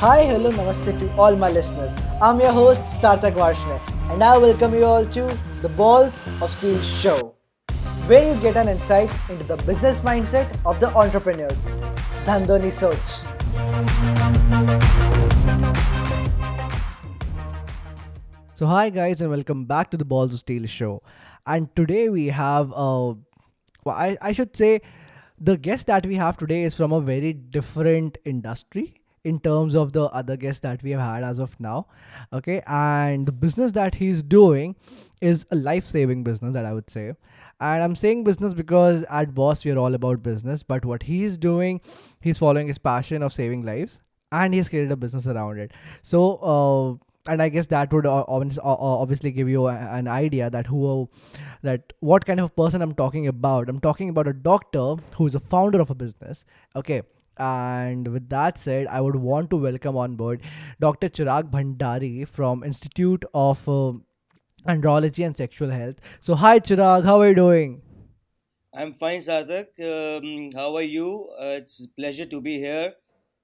Hi, hello, namaste to all my listeners. I'm your host Sartagh Varshney and I welcome you all to the Balls of Steel show, where you get an insight into the business mindset of the entrepreneurs. Dhandho Ni Soch. So hi guys and welcome back to the Balls of Steel show. And today we have I should say the guest that we have today is from a very different industry in terms of the other guests that we have had as of now. Okay, and the business that he's doing is a life-saving business that I would say. And I'm saying business because at Boss we are all about business, but what he is doing, he's following his passion of saving lives and he's created a business around it. So and I guess that would obviously give you an idea that what kind of person I'm talking about. I'm talking about a doctor who is a founder of a business. Okay. And with that said, I would want to welcome on board Dr. Chirag Bhandari from Institute of Andrology and Sexual Health. So hi Chirag, how are you doing? I'm fine, Sarthak. How are you? It's a pleasure to be here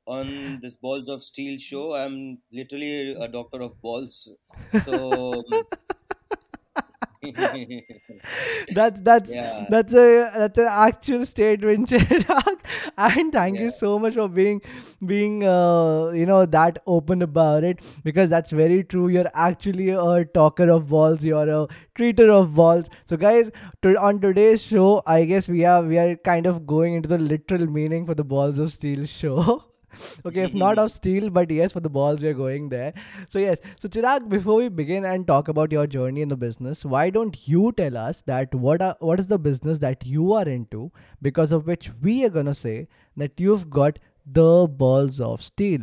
on this Balls of Steel show. I'm literally a doctor of balls. So that's an actual statement, Chirag. And thank you so much for being that open about it, because that's very true. You're actually a talker of balls. You're a treater of balls. So guys, on today's show, I guess we are kind of going into the literal meaning for the Balls of Steel show. Okay, if not of steel, but yes, for the balls, we are going there. So yes, so Chirag, before we begin and talk about your journey in the business, why don't you tell us that what is the business that you are into, because of which we are going to say that you've got the balls of steel.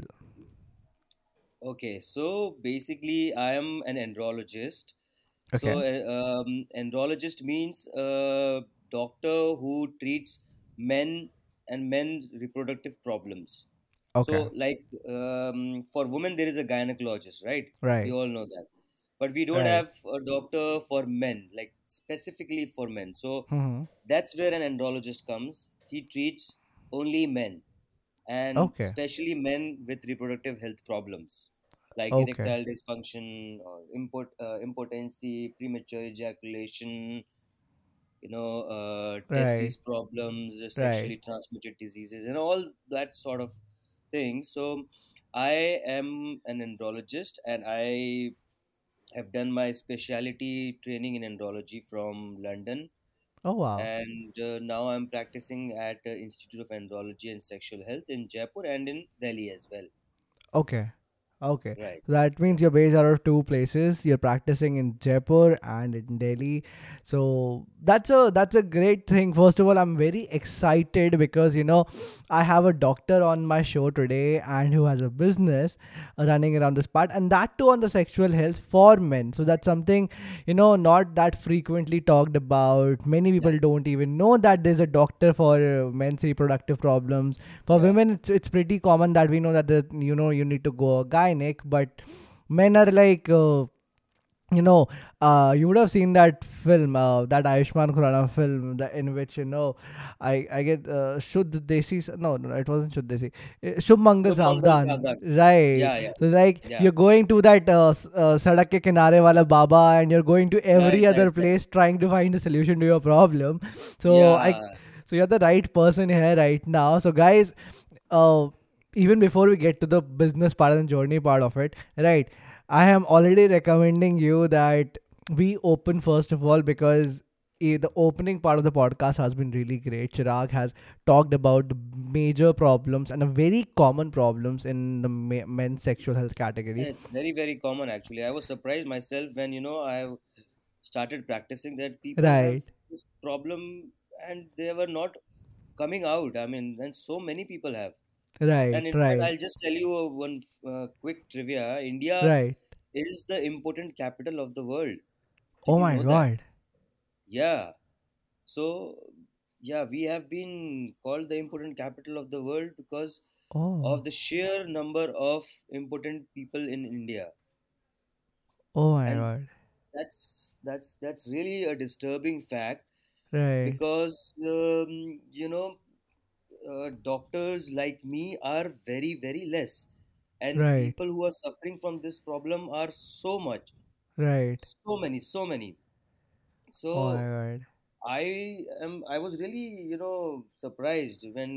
Okay, so basically I am an andrologist. Okay. So andrologist means a doctor who treats men and men's reproductive problems. Okay. So, for women, there is a gynecologist, right? Right. We all know that. But we don't have a doctor for men, specifically for men. So, that's where an andrologist comes. He treats only men. And especially men with reproductive health problems. Like erectile dysfunction, or impotency, premature ejaculation, testes problems, sexually transmitted diseases, and all that sort of thing. So I am an andrologist and I have done my specialty training in andrology from London. Oh wow! And now I'm practicing at Institute of Andrology and Sexual Health in Jaipur and in Delhi as well. Okay. Right. That means you're based out of two places. You're practicing in Jaipur and in Delhi. So that's a great thing. First of all, I'm very excited because, I have a doctor on my show today and who has a business running around this part, and that too on the sexual health for men. So that's something, not that frequently talked about. Many people don't even know that there's a doctor for men's reproductive problems. For women, it's pretty common that we know that, you need to go a guy, but men are you would have seen that film, that Ayushmann Khurrana film, in which I get Shubh Desi. No, it wasn't Shubh Desi. Shubh Mangal Saavdhan, right? Yeah. So you're going to that Sartagh ke Kinare wala Baba, and you're going to every other place trying to find a solution to your problem. So so you're the right person here right now. So guys, even before we get to the business part and journey part of it, right, I am already recommending you that we open first of all, because the opening part of the podcast has been really great. Chirag has talked about the major problems and the very common problems in the men's sexual health category. Yeah, it's very, very common actually. I was surprised myself when, I started practicing that people have this problem and they were not coming out. I mean, and so many people have. Right, and in fact, I'll just tell you one quick trivia. India is the important capital of the world. Oh my God. That? Yeah. So, we have been called the important capital of the world because of the sheer number of important people in India. Oh my God. That's really a disturbing fact. Right. Because, doctors like me are very, very less, And Right. people who are suffering from this problem are so much, Right. so many. Oh my So God. I was really, surprised when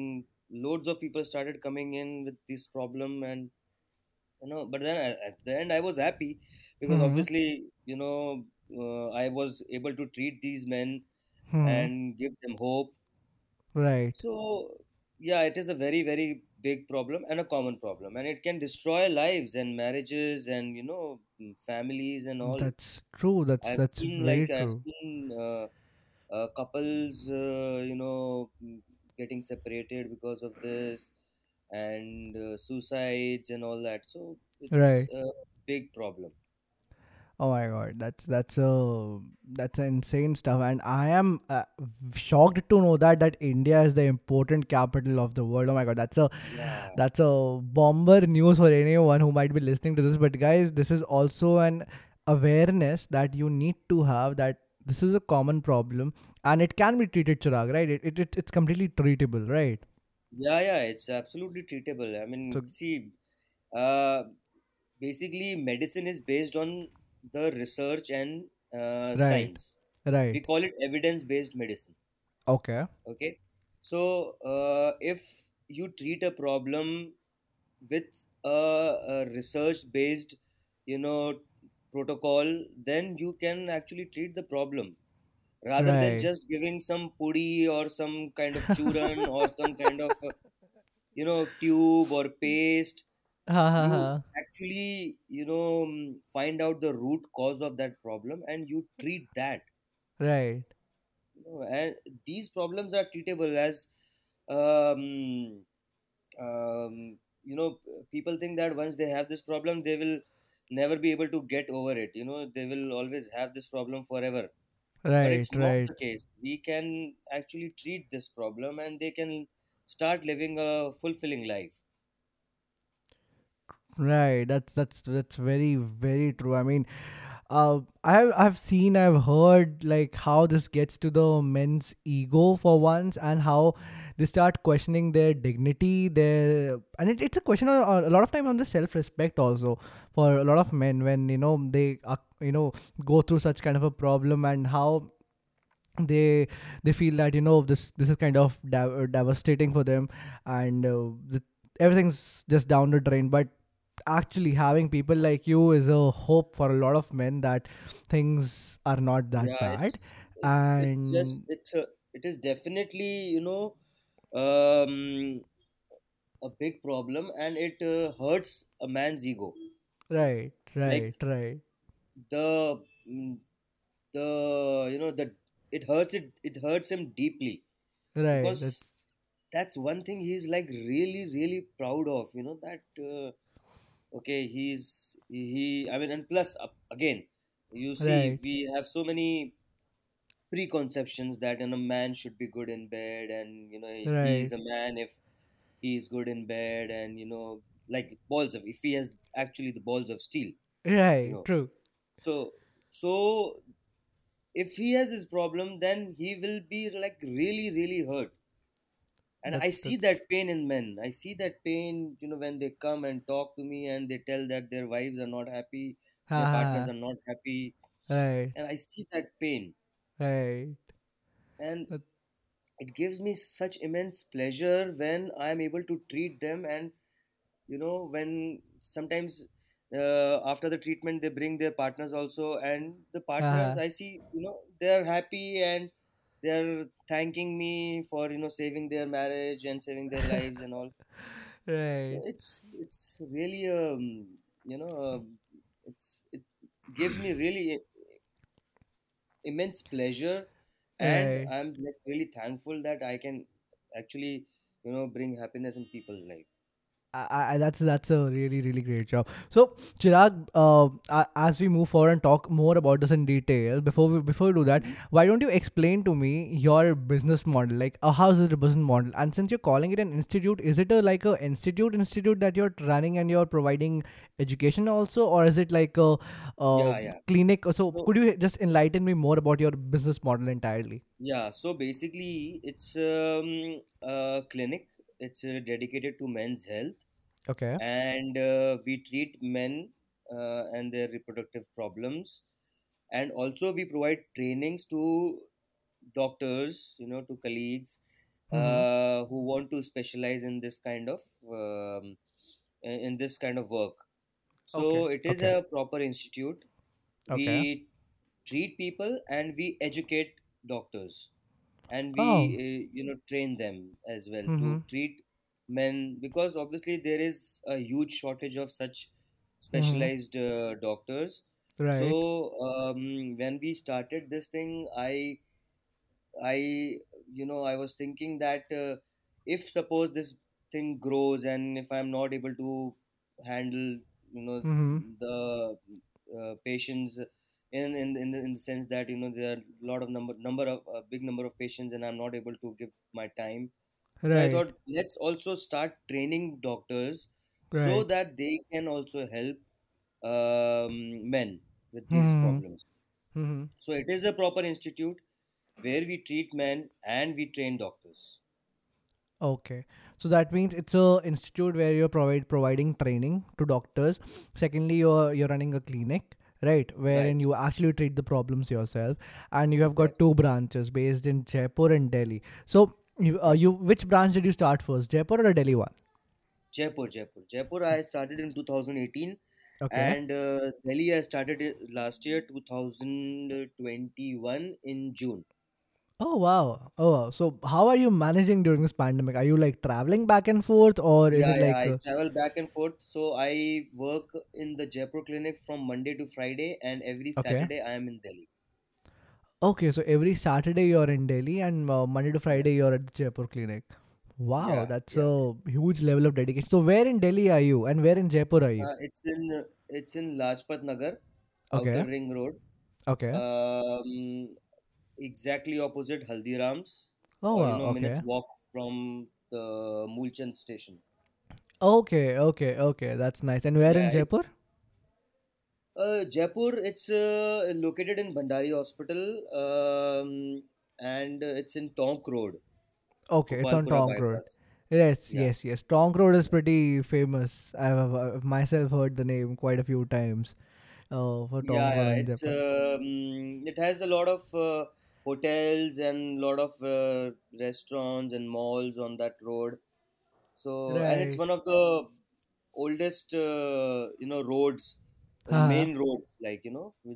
loads of people started coming in with this problem, and but then at the end I was happy because Mm-hmm. obviously, I was able to treat these men Hmm. and give them hope. Right. So, yeah, it is a very, very big problem and a common problem, and it can destroy lives and marriages and, families and all. That's true. That's I've that's seen very like I've true. seen couples, getting separated because of this, and suicides and all that. So it's Right. a big problem. Oh my God, that's insane stuff, and I am shocked to know that India is the important capital of the world. Oh my God, Yeah, that's a bomber news for anyone who might be listening to this. But guys, this is also an awareness that you need to have, that this is a common problem and it can be treated, Chirag. Right? It's completely treatable, right? It's absolutely treatable. I mean, So see, uh, basically medicine is based on the research and right, science. We right, call it evidence-based medicine. okay, Okay, so if you treat a problem with a research-based, you know, protocol, then you can actually treat the problem rather than right. just giving some pudi or some kind of churan or some kind of tube or paste. ha ha You ha. actually find out the root cause of that problem and you treat that. Right. And these problems are treatable as um, um, people think that once they have this problem they will never be able to get over it. They will always have this problem forever, but Right, it's not right. the case. We can actually treat this problem and they can start living a fulfilling life. Right. That's very, very true. I mean, I've heard like how this gets to the men's ego for once, and how they start questioning their dignity, and it's a question a lot of time on the self-respect also for a lot of men, when they go through such kind of a problem, and how they they feel that this is kind of devastating for them, and everything's just down the drain. But actually having people like you is a hope for a lot of men that things are not that Yeah, bad. it's just And it is definitely um, a big problem, and it hurts a man's ego. right Like right right the mm, the you know the it hurts him deeply, right because that's that's one thing he's like really, really proud of. That okay, he's he. I mean, and plus again, you see, right we have so many preconceptions that a man should be good in bed, and he is right a man if he is good in bed, and like balls of if he has actually the balls of steel. you right know true so so if he has his problem, then he will be like really, really hurt. And I that's see that's that pain in men. I see that pain, when they come and talk to me and they tell that their wives are not happy, ha their partners ha are not happy. ha. right And I see that pain. right And That- it gives me such immense pleasure when I'm able to treat them. And, when sometimes after the treatment, they bring their partners also. And the ha partners, ha I see, they're happy and they're thanking me for, saving their marriage and saving their lives and all. So right it's really you know it gives me really immense pleasure, and right I'm like really thankful that I can actually bring happiness in people's life. That's a really, really great job. So Chirag, as we move forward and talk more about this in detail, before we do that, Mhm. why don't you explain to me your business model? Like, how is it a business model? And since you're calling it an institute, is it a institute that you're running and you're providing education also, or is it like a Yeah. clinic? So So could you just enlighten me more about your business model entirely? So basically, it's a clinic. It's dedicated to men's health, Okay. And we treat men and their reproductive problems. And also we provide trainings to doctors, to colleagues who want to specialize in this kind of work. So it is a proper institute. We treat people and we educate doctors, and we train them as well to treat men, because obviously there is a huge shortage of such specialized doctors. Right. So when we started this thing, I was thinking that if suppose this thing grows and if I'm not able to handle the patients in the sense that there are a lot of big number of patients and I'm not able to give my time. So I Right. thought let's also start training doctors so Right. that they can also help men with these Hmm. problems. Hmm. So it is a proper institute where we treat men and we train doctors. Okay, so that means it's a institute where you're providing training to doctors. Secondly, you're running a clinic, right, wherein Right. you actually treat the problems yourself, and you have got Exactly. two branches based in Jaipur and Delhi. So, you which branch did you start first, Jaipur or Delhi one? Jaipur. I started in 2018, Okay, and Delhi I started last year 2021 in June. So, how are you managing during this pandemic? Are you like traveling back and forth, or is it like I travel back and forth. So I work in the Jaipur clinic from Monday to Friday, and every okay? Saturday I am in Delhi. Okay, so every Saturday you're in Delhi and Monday to Yeah, Friday you're at the Jaipur clinic. Wow, yeah, that's yeah. a huge level of dedication. So where in Delhi are you and where in Jaipur are you? It's in Lajpat Nagar, Outer Okay, Ring Road, okay. um, exactly opposite Haldiram's, Oh or wow, okay. minutes walk from the Mulchand station. Okay. That's nice. And where in Yeah, it's Jaipur? Jaipur. It's located in Bhandari Hospital, and it's in Tonk Road, Okay, it's on Gopalpura Tonk Road. bypass. Yeah, Tonk Road is pretty famous. I've myself heard the name quite a few times for Tonk Road in It's Jaipur. It has a lot of hotels and lot of restaurants and malls on that road. So, and it's Right. one of the oldest, roads, Haha. main roads, which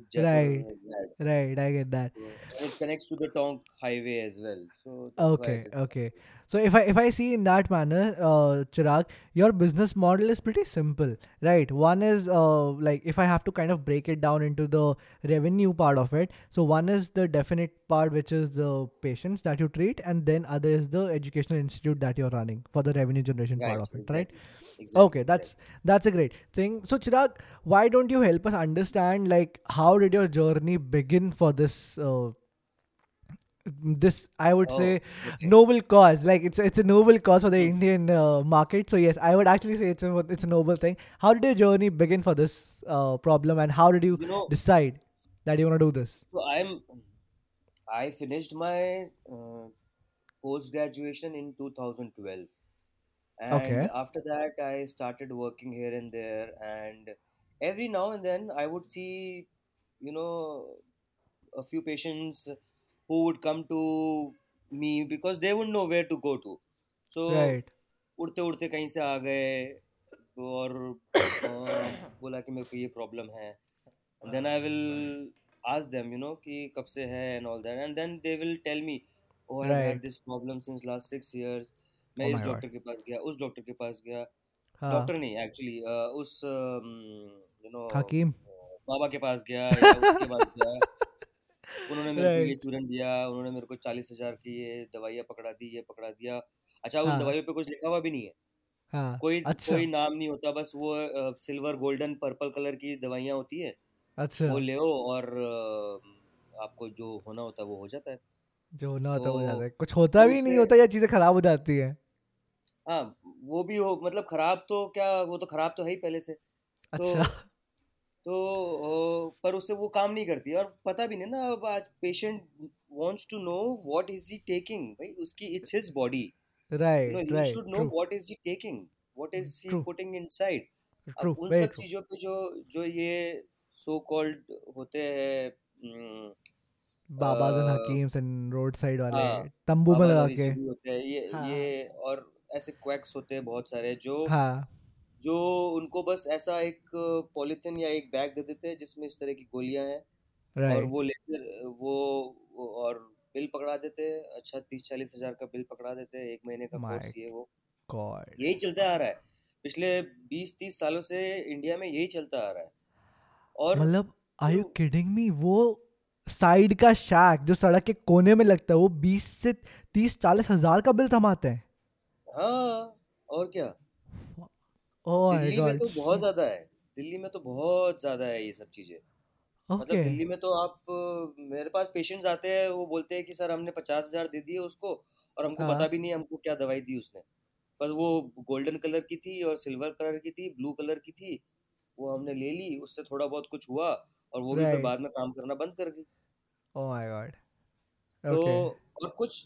Jaipur Right. has had. Right. I get that. So, and it connects to the Tonk Highway as well. So that's why it Okay. is Okay. popular. So if I see in that manner, Chirag, your business model is pretty simple, right? One is like if I have to kind of break it down into the revenue part of it. So one is the definite part, which is the patients that you treat, and then other is the educational institute that you're running for the revenue generation part Right. of it, right? Exactly. Exactly. Okay, Right. that's a great thing. So Chirag, why don't you help us understand like how did your journey begin for this I would say Oh, okay. noble cause, like it's a noble cause for the Hmm. Indian market. So yes, I would actually say it's a noble thing. How did your journey begin for this problem, and how did you You know, decide that you want to do this? so I finished my post graduation in 2012, and Okay after that I started working here and there, and every now and then I would see, you know, a few patients who would come to me because they would know where to go to. So right उड़ते उड़ते कहीं से आ गए और बोला कि मेरे को ये प्रॉब्लम है, and then I will ask them, कि कब से है and all that, and then they will tell me, oh, I have had right this problem since last 6 years. मैं Oh इस my god. डॉक्टर के पास गया, उस डॉक्टर के पास गया, हाँ, डॉक्टर नहीं एक्चुअली उस Hakim. बाबा के पास गया या उसके पास गया, उन्होंने मेरे को ये right चूरन दिया, उन्होंने मेरे को 40,000 की ये दवाइयाँ पकड़ा दी, ये पकड़ा दिया. अच्छा, उन हाँ दवाइयों पे कुछ लिखा हुआ भी नहीं है, हाँ कोई अच्छा कोई नाम नहीं होता, बस वो सिल्वर गोल्डन पर्पल कलर की दवाइयाँ होती है, वो अच्छा ले लो और आपको जो होना होता है वो हो जाता है. जो होना होता है हो जाता तो है, कुछ होता भी नहीं उससे होता या चीजें खराब हो जाती है. हाँ वो भी हो, मतलब खराब तो क्या, वो तो खराब तो है ही पहले से, तो अच्छा पर उससे वो काम नहीं करती और पता भी नहीं ना. अब आज patient wants to know what is he taking. भाई उसकी, it's his body, right he right should know true what is he taking. what is she True. Putting inside? True. उन सब चीजों पे जो ये so called होते हैं babas and hakims and roadside वाले तंबू में लगा के होते हैं ये और ऐसे quacks होते हैं बहुत सारे जो उनको बस ऐसा एक पॉलिथिन या एक बैग दे देते हैं जिसमें इस तरह की गोलियां हैं right. और वो लेकर वो और बिल पकड़ा देते हैं अच्छा 30-40 हज़ार का बिल पकड़ा देते हैं 1 महीने का कोर्स ये वो God. यही चलता आ रहा है पिछले 20-30 सालों से इंडिया में यही चलता आ रहा है और मतलब आर यू किडिंग मी वो साइड का शैक जो सड़क के कोने में लगता है वो 20-30-40 हज़ार का बिल थमाते हैं हाँ और क्या दिल्ली में तो बहुत ज्यादा है ये सब चीजें मतलब दिल्ली में तो आप मेरे पास पेशेंट्स आते हैं वो बोलते हैं कि सर हमने 50,000 दे दिए उसको और हमको पता भी नहीं हमको क्या दवाई दी उसने पर वो गोल्डन कलर की थी और सिल्वर कलर की थी ब्लू कलर की थी वो हमने ले ली उससे थोड़ा बहुत कुछ हुआ और वो भी फिर बाद में काम करना बंद कर दी ओह माय गॉड तो और कुछ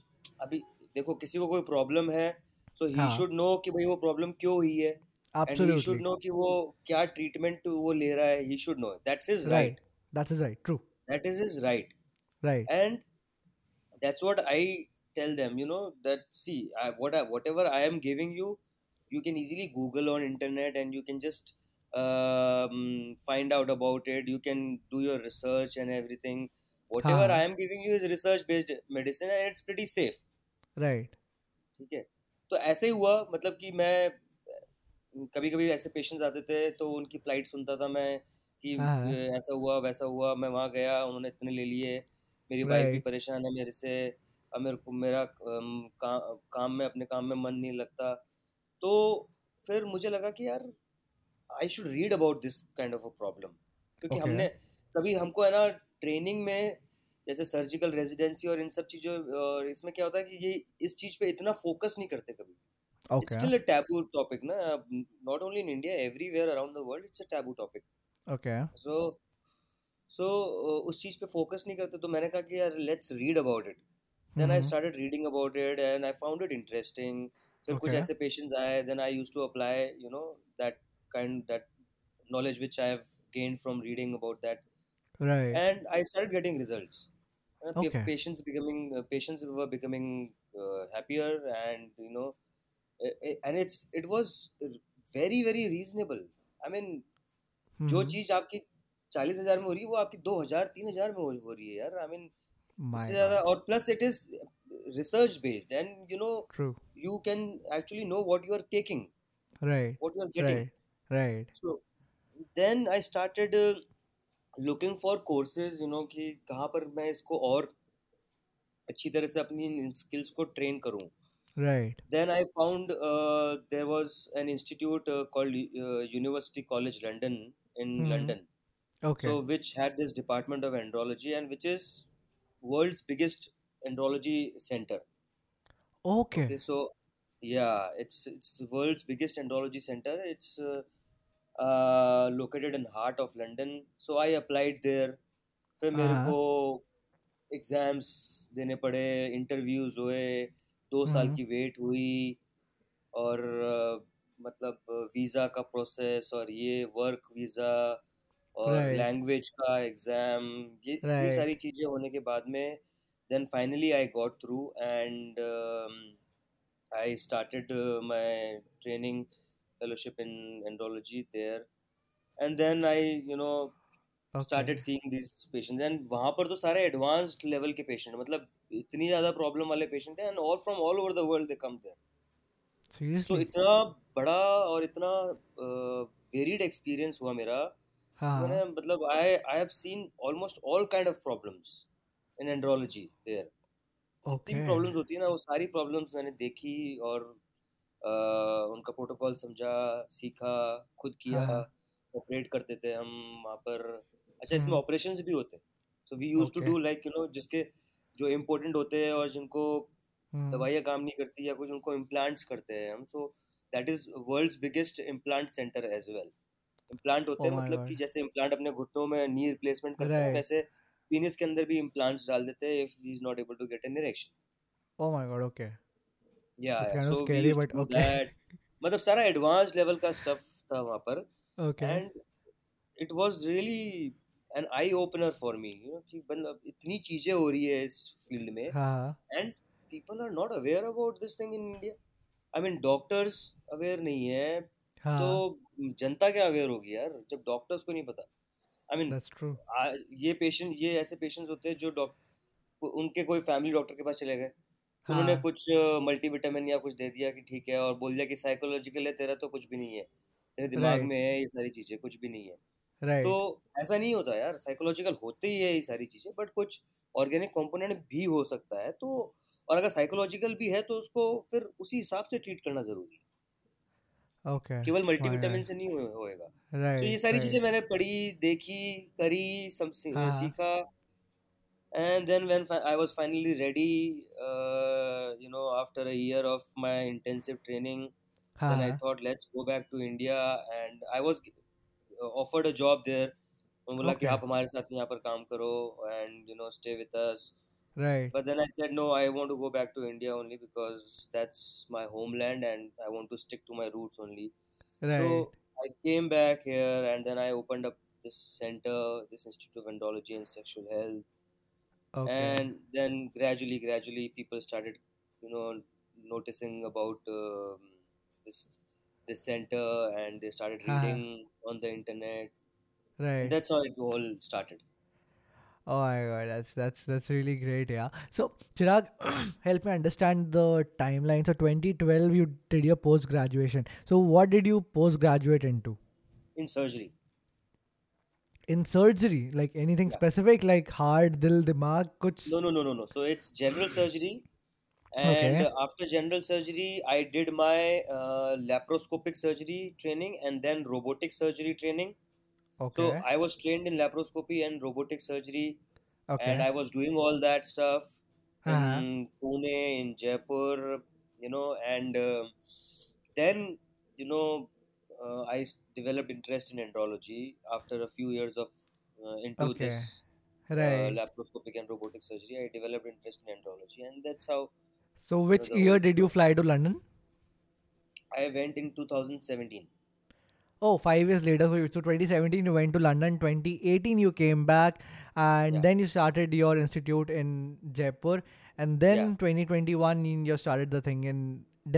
अभी देखो किसी को कोई प्रॉब्लम है सो ही शुड नो कि भाई वो प्रॉब्लम क्यों हुई है Absolutely. And he should know कि वो क्या treatment वो ले रहा है. He should know. That's his right. That's his right. True. That is his right. Right. And that's what I tell them. You know that see whatever I am giving you, you can easily Google on internet and you can just find out about it. You can do your research and everything. Whatever I am giving you is research based medicine and it's pretty safe. Right. ठीक है. तो ऐसे ही हुआ मतलब कि मैं कभी कभी ऐसे पेशेंट्स आते थे तो उनकी प्लाइट सुनता था मैं कि ऐसा हुआ वैसा हुआ मैं वहाँ गया उन्होंने इतने ले लिए मेरी वाइफ भी परेशान है मेरे से अब मेरे को मेरा काम में मन नहीं लगता तो फिर मुझे लगा कि यार I should read about this kind of a problem क्योंकि हमने कभी हमको है ना ट्रेनिंग में जैसे सर्जिकल रेजिडेंसी और इन सब चीज़ों और इसमें क्या होता है कि ये इस चीज़ पे इतना फोकस नहीं करते कभी Okay. It's still a taboo topic, na? Not only in India, everywhere around the world, it's a taboo topic. Okay. So उस चीज़ पे focus नहीं करते तो मैंने कहा कि यार let's read about it. Then I started reading about it and I found it interesting. फिर कुछ ऐसे patients आए, then I used to apply, you know, that knowledge which I have gained from reading about that. Right. And I started getting results. Okay. Patients were becoming happier and you know. And it was very very reasonable. I mean, जो चीज आपकी 40,000 में हो रही है वो आपकी 2,000-3,000 में हो रही है यार. I mean, इससे ज़्यादा और plus it is research based and you know True. You can actually know what you are taking, right? What you are getting, right? So then I started looking for courses, you know कि कहाँ पर मैं इसको और अच्छी तरह से अपनी skills को train करूँ. Right. Then I found there was an institute called University College London in London. Okay. So which had this department of andrology and which is world's biggest andrology center. Okay. So yeah, it's the world's biggest andrology center. It's located in heart of London. So I applied there. फिर मेरे को exams देने पड़े, interviews हुए. 2 साल की wait हुई और मतलब वीज़ा का प्रोसेस और ये वर्क वीज़ा और लैंग्वेज का एग्ज़ाम ये सारी चीज़ें होने के बाद में then finally I got through and I started my training fellowship in andrology there and then I you know started seeing this patients and वहाँ पर तो सारे एडवांस्ड लेवल के पेशेंट मतलब इतनी ज्यादा प्रॉब्लम वाले पेशेंट हैं and all from all over the world they come there seriously so इतना बड़ा और इतना वेरिड एक्सपीरियंस हुआ मेरा मैंने मतलब I have seen almost all kind of problems in andrology there जितनी प्रॉब्लम्स होती है ना वो सारी प्रॉब्लम्स मैंने देखी और उनका प्रोटोकॉल समझा सीखा खुद किया ऑपरेट करते थे हम वहाँ पर अच्छा इसमें ऑपरेशंस भी होते so we used to do like you know जिसके जो इम्पोर्टेंट होते हैं और जिनको दवाइयाँ काम नहीं करती या कुछ उनको इम्प्लांट्स करते हैं हम so that is world's biggest implant centre as well implant होते हैं मतलब कि जैसे इम्प्लांट अपने घुटनों में नी रिप्लेसमेंट करते हैं वैसे पीनिस के अंदर भी इम्प्लांट्स डाल देते हैं if he is not able to get an erection oh my god okay yeah so that मतलब सारा एडवांस लेवल का स्टफ था वहाँ पर. And it was really an eye opener for me, you know, कि मतलब इतनी चीजें हो रही है इस फील्ड में and people are not aware about this thing in India. I mean doctors aware नहीं है तो जनता क्या अवेयर होगी यार जब डॉक्टर्स को नहीं पता. आई मीन ये ऐसे पेशेंट्स होते हैं जो डॉक्टर उनके कोई फैमिली डॉक्टर के पास चले गए, उन्होंने कुछ मल्टीविटामिन या कुछ दे दिया कि ठीक है, और बोल दिया कि साइकोलॉजिकल है तेरा, तो कुछ भी नहीं है, तेरे दिमाग में है ये सारी चीजें, कुछ भी नहीं है. तो ऐसा नहीं होता यार, साइकोलॉजिकल होते ही है ये सारी चीजें, बट कुछ ऑर्गेनिक कंपोनेंट भी हो सकता है. तो और अगर साइकोलॉजिकल भी है तो उसको फिर उसी हिसाब से ट्रीट करना जरूरी है, केवल मल्टीविटामिन से नहीं होएगा. तो ये सारी चीजें मैंने पढ़ी, देखी, करी, सीखा. And then when I was finally ready, you know, after a year of my intensive training, then I thought, let's go back to India. And I was offered a job there. उन्होंने बोला कि आप हमारे साथ यहाँ पर काम करो and, you know, stay with us. Right. But then I said, no, I want to go back to India only because that's my homeland and I want to stick to my roots only. Right. So I came back here and then I opened up this center, this Institute of Andrology and Sexual Health. And then gradually people started, you know, noticing about this center and they started reading on the internet. Right. That's how it all started. Oh my God, that's really great, yeah. So Chirag, help me understand the timeline. So 2012 you did your post-graduation. So what did you post-graduate into? In surgery. In surgery, like anything specific, like heart, dil, dimag, kuch? No. So it's general surgery. And after general surgery, I did my laparoscopic surgery training and then robotic surgery training. Okay. So I was trained in laparoscopy and robotic surgery. Okay. And I was doing all that stuff in Pune, in Jaipur, you know, and then, you know, I developed interest in andrology after a few years of this laparoscopic and robotic surgery. I developed interest in andrology, and that's how. So, which year did you fly to London? I went in 2017. Oh, 5 years later. So 2017 you went to London. 2018 you came back, and then you started your institute in Jaipur, and then 2021 you started the thing in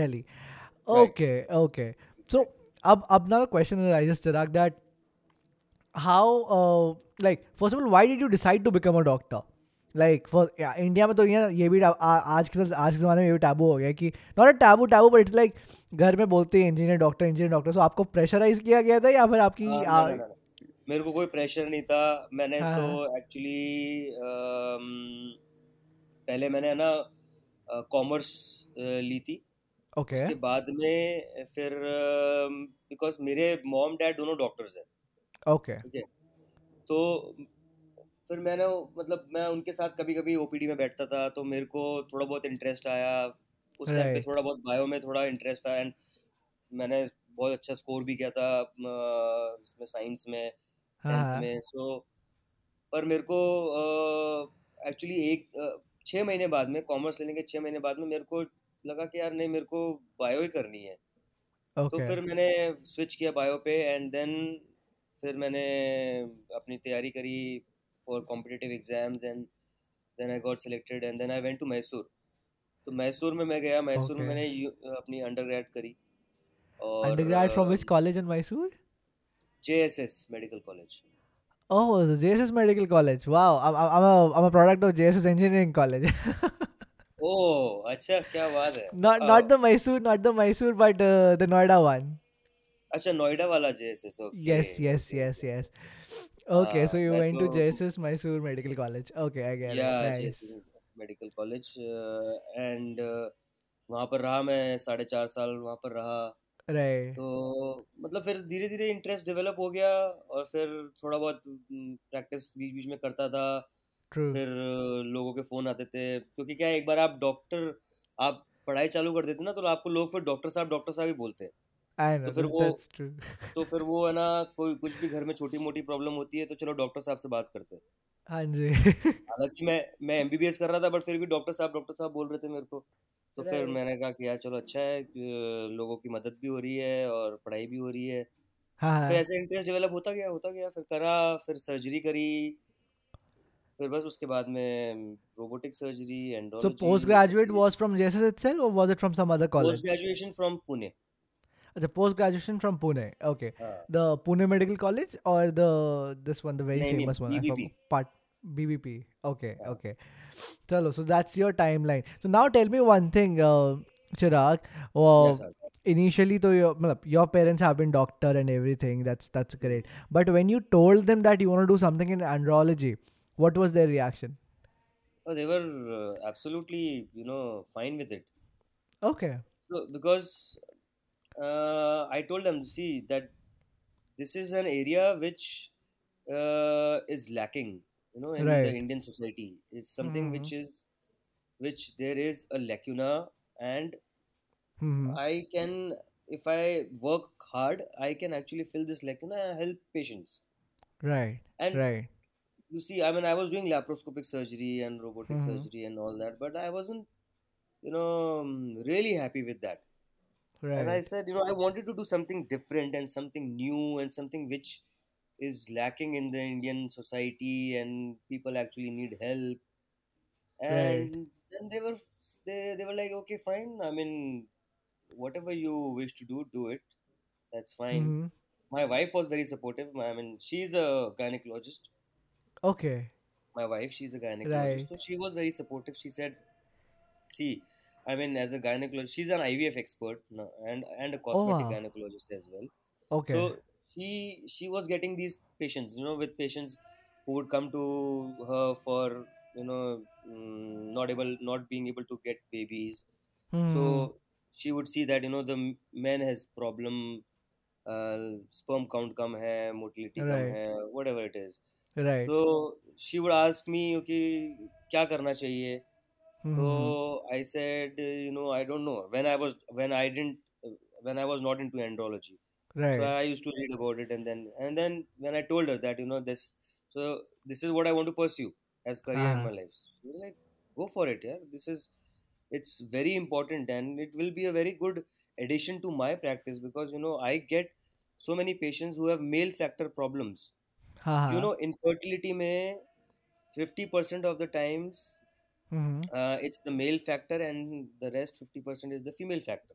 Delhi. Okay. So. Ab another question arises, Chirag, that how, like, first of all, why did you decide to become a doctor? Like, for India mein to ye bhi aaj ke zamane mein ye bhi taboo ho gaya ki not a taboo, but it's like घर में बोलते हैं engineer doctor. So आपको pressurize किया गया था या फिर आपकी? मेरे को कोई pressure नहीं था. मैंने तो actually पहले मैंने ना commerce ली थी. उसके बाद में फिर बिकॉज मेरे मॉम डैड दोनों डॉक्टर्स हैं. तो फिर मैंने मतलब मैं उनके साथ कभी कभी ओपीडी में बैठता था तो मेरे को थोड़ा बहुत इंटरेस्ट आया उस टाइम पे. थोड़ा बहुत बायो में थोड़ा इंटरेस्ट था एंड मैंने बहुत अच्छा स्कोर भी किया था इसमें साइंस में 10th में. सो पर मेरे को एक्चुअली 6 महीने बाद में कॉमर्स लेने के 6 महीने बाद में मेरे को लगा कि यार नहीं, मेरे को बायो ही करनी है. तो फिर मैंने स्विच किया बायो पे एंड देन फिर मैंने अपनी तैयारी करी for competitive exams and then I got selected and then I went to Mysore. तो मैसूर में मैं गया. मैसूर में मैंने अपनी अंडरग्रेड करी. और undergrad from which college in Mysore? JSS medical college. Oh, JSS medical college. Wow, I am a product of JSS engineering college. Oh, अच्छा, क्या बात है. Not the Mysore, but the Noida one. अच्छा, Noida वाला JSS. Okay. Yes. Okay, so you went to JSS Mysore Medical College. Okay, I get it. Yeah, nice. JSS Medical College and वहाँ पर रहा मैं 4.5 साल वहाँ पर रहा. Right. तो मतलब फिर धीरे धीरे इंटरेस्ट डेवलप हो गया और फिर थोड़ा बहुत प्रैक्टिस बीच बीच में करता था. True. फिर लोगों के फोन आते थे क्योंकि क्या है, एक बार आप पढ़ाई चालू कर देते ना तो आपको लोग फिर डॉक्टर साहब ही बोलते हैं. तो फिर वो है ना, कोई कुछ भी घर में छोटी मोटी प्रॉब्लम होती है तो चलो डॉक्टर साहब से बात करते हैं. हालांकि मैं एमबीबीएस कर रहा था बट फिर भी डॉक्टर साहब बोल रहे थे मेरे को. तो फिर मैंने कहा कि यार चलो अच्छा है कि लोगों की मदद भी हो रही है और पढ़ाई भी हो रही है। हाँ फिर ऐसे इंटरेस्ट डेवलप होता गया, फिर करा, फिर सर्जरी करी, फिर बस उसके बाद में robotic surgery, andrology. So postgraduate was from JSS itself or was it from some other college? Postgraduation from Pune. अच्छा postgraduation from Pune. Okay. The Pune Medical College or the very famous one? BVP. BVP. Okay. Yeah. Okay. Chalo, so that's your timeline. So now tell me one thing, Chirag. Yes, sir. Initially, though, your parents have been doctor and everything. That's great. But when you told them that you want to do something in andrology, what was their reaction? Oh, they were absolutely, fine with it. Okay. So, because I told them, see, that this is an area which is lacking, in the Indian society. It's something which there is a lacuna, and I can, if I work hard, I can actually fill this lacuna and help patients. Right. And right. You see, I mean, I was doing laparoscopic surgery and robotic surgery and all that, but I wasn't, really happy with that. Right. And I said, I wanted to do something different and something new and something which is lacking in the Indian society, and people actually need help. And then they were like, okay, fine. I mean, whatever you wish to do, do it. That's fine. My wife was very supportive. I mean, she's a gynecologist. Okay. My wife, she's a gynecologist. Right. So she was very supportive. She said, see, I mean, as a gynecologist, she's an IVF expert and a cosmetic gynecologist as well. Okay. So she was getting these patients, with patients who would come to her for, not being able to get babies. So she would see that, the man has problem, sperm count kam hai, motility kam hai, whatever it is. Right. So she would ask me, okay, kya karna chahiye? So I said, I don't know. When I was not into andrology. Right. So I used to read about it, and then when I told her that, this is what I want to pursue as career in my life. She was like, go for it, yeah. It's very important, and it will be a very good addition to my practice because, I get so many patients who have male factor problems. Infertility mein 50% of the times it's the male factor and the rest 50% is the female factor.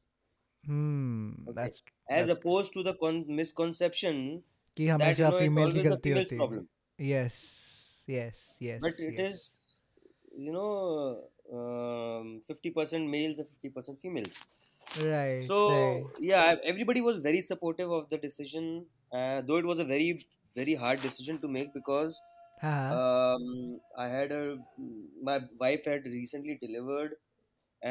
Okay. That's opposed to the misconception ki that it's always the female's problem. Yes. But it is, 50% males and 50% females. Right. So, everybody was very supportive of the decision, though it was a very... very hard decision to make because my wife had recently delivered,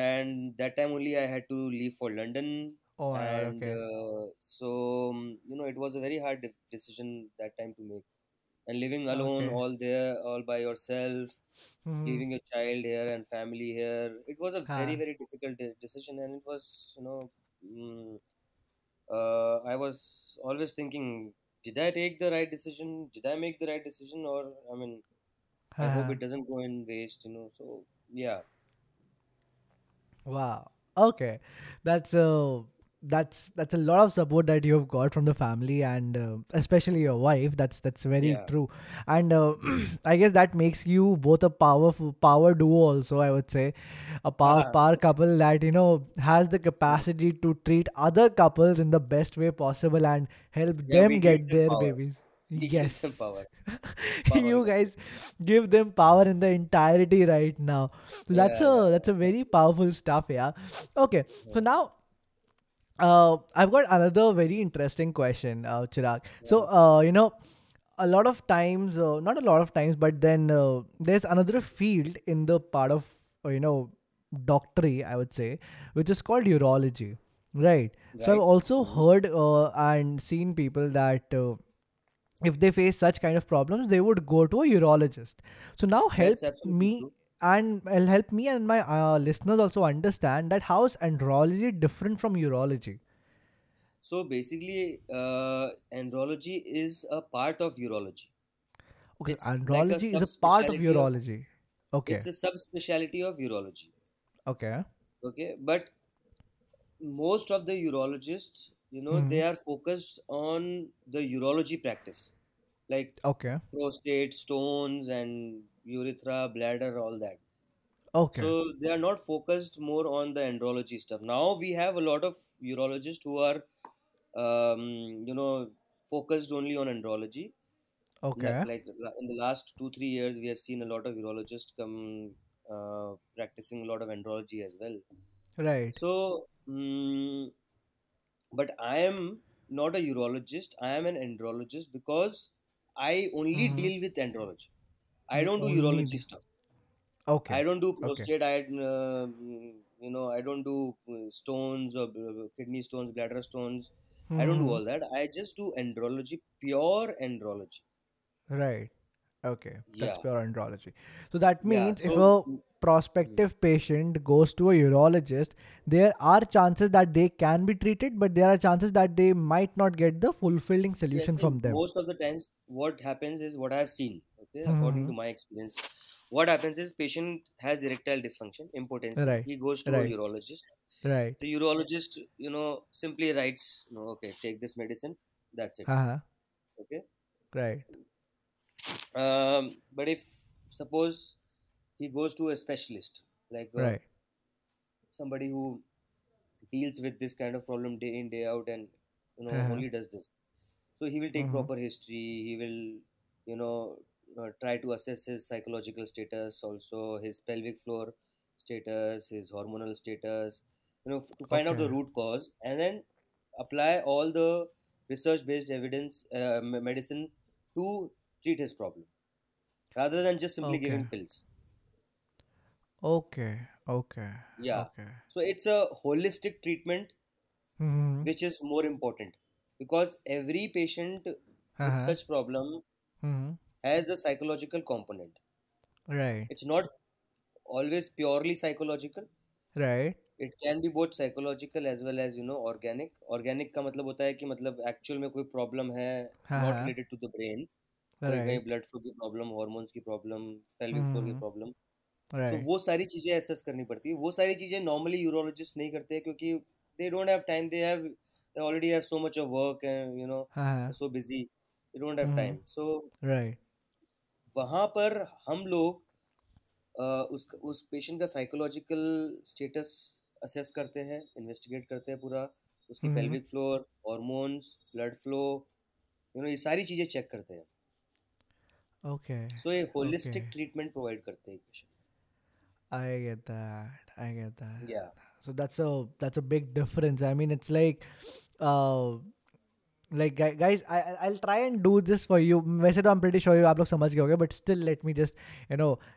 and that time only I had to leave for London. Oh, and okay. So it was a very hard decision that time to make. And living alone, all there, all by yourself, leaving your child here and family here, it was a very very difficult decision, and it was I was always thinking. Did I take the right decision? Did I make the right decision? Or, I mean, I hope it doesn't go in waste, So, yeah. Wow. Okay. That's a lot of support that you have got from the family and especially your wife. That's very true. And I guess that makes you both a power duo also, I would say. A power couple that, has the capacity to treat other couples in the best way possible and help them get their babies. Yes. Power. You guys give them power in the entirety right now. So that's a very powerful stuff, yeah. Okay. So now... I've got another very interesting question, Chirag. Yeah. So, a lot of times, not a lot of times, but then there's another field in the part of, doctory, I would say, which is called urology, right? So I've also heard and seen people that if they face such kind of problems, they would go to a urologist. So now help me and my listeners also understand that how is andrology different from urology? So basically, andrology is a part of urology. Okay, it's andrology is a part of urology. Okay. It's a subspecialty of urology. Okay. Okay, but most of the urologists, they are focused on the urology practice, like Okay. prostate, stones, and urethra, bladder, all that. Okay. So they are not focused more on the andrology stuff. Now we have a lot of urologists who are, focused only on andrology. Okay. Like in the last 2-3 years, we have seen a lot of urologists come practicing a lot of andrology as well. Right. So, but I am not a urologist. I am an andrologist because I only deal with andrology. I don't do urology stuff. Okay. I don't do prostate. Okay. I don't do stones or kidney stones, bladder stones. I don't do all that. I just do andrology, pure andrology. Right. Okay. That's pure andrology. So that means if a prospective patient goes to a urologist, there are chances that they can be treated, but there are chances that they might not get the fulfilling solution from them. Most of the times what happens is what I have seen, okay, according to my experience. What happens is patient has erectile dysfunction, impotency. Right. He goes to a urologist. Right. The urologist, simply writes, take this medicine. That's it. Uh-huh. Okay. Right. But if suppose he goes to a specialist, like somebody who deals with this kind of problem day in, day out, and only does this. So he will take proper history. He will, try to assess his psychological status, also his pelvic floor status, his hormonal status, to find out the root cause, and then apply all the research-based evidence, medicine to treat his problem, rather than just simply giving pills. Okay. Yeah. Okay. So it's a holistic treatment, which is more important, because every patient with such problem has a psychological component. Right. It's not always purely psychological. Right. It can be both psychological as well as organic. Organic का मतलब होता है कि मतलब actual में कोई problem है, not related to the brain. Right. कहीं blood flow की problem, hormones की problem, pelvic floor की problem. Right. So वो सारी चीजें assess करनी पड़ती है. वो सारी चीजें normally urologists नहीं करते क्योंकि they don't have time. They already have so much of work and so busy. They don't have time. So वहाँ पर हम लोग उस पेशेंट का साइकोलॉजिकल स्टेटस असेस करते हैं, इन्वेस्टिगेट करते हैं पूरा, उसकी pelvic floor, hormones, blood flow, ये सारी चीजें चेक करते हैं. ओके. सो ये होलिस्टिक ट्रीटमेंट प्रोवाइड करते हैं patient. I get that. Yeah. So that's a big difference. I mean, it's like guys, I'll try and do this for you. वैसे तो I'm pretty sure आप लोग समझ गए होंगे, but still let me just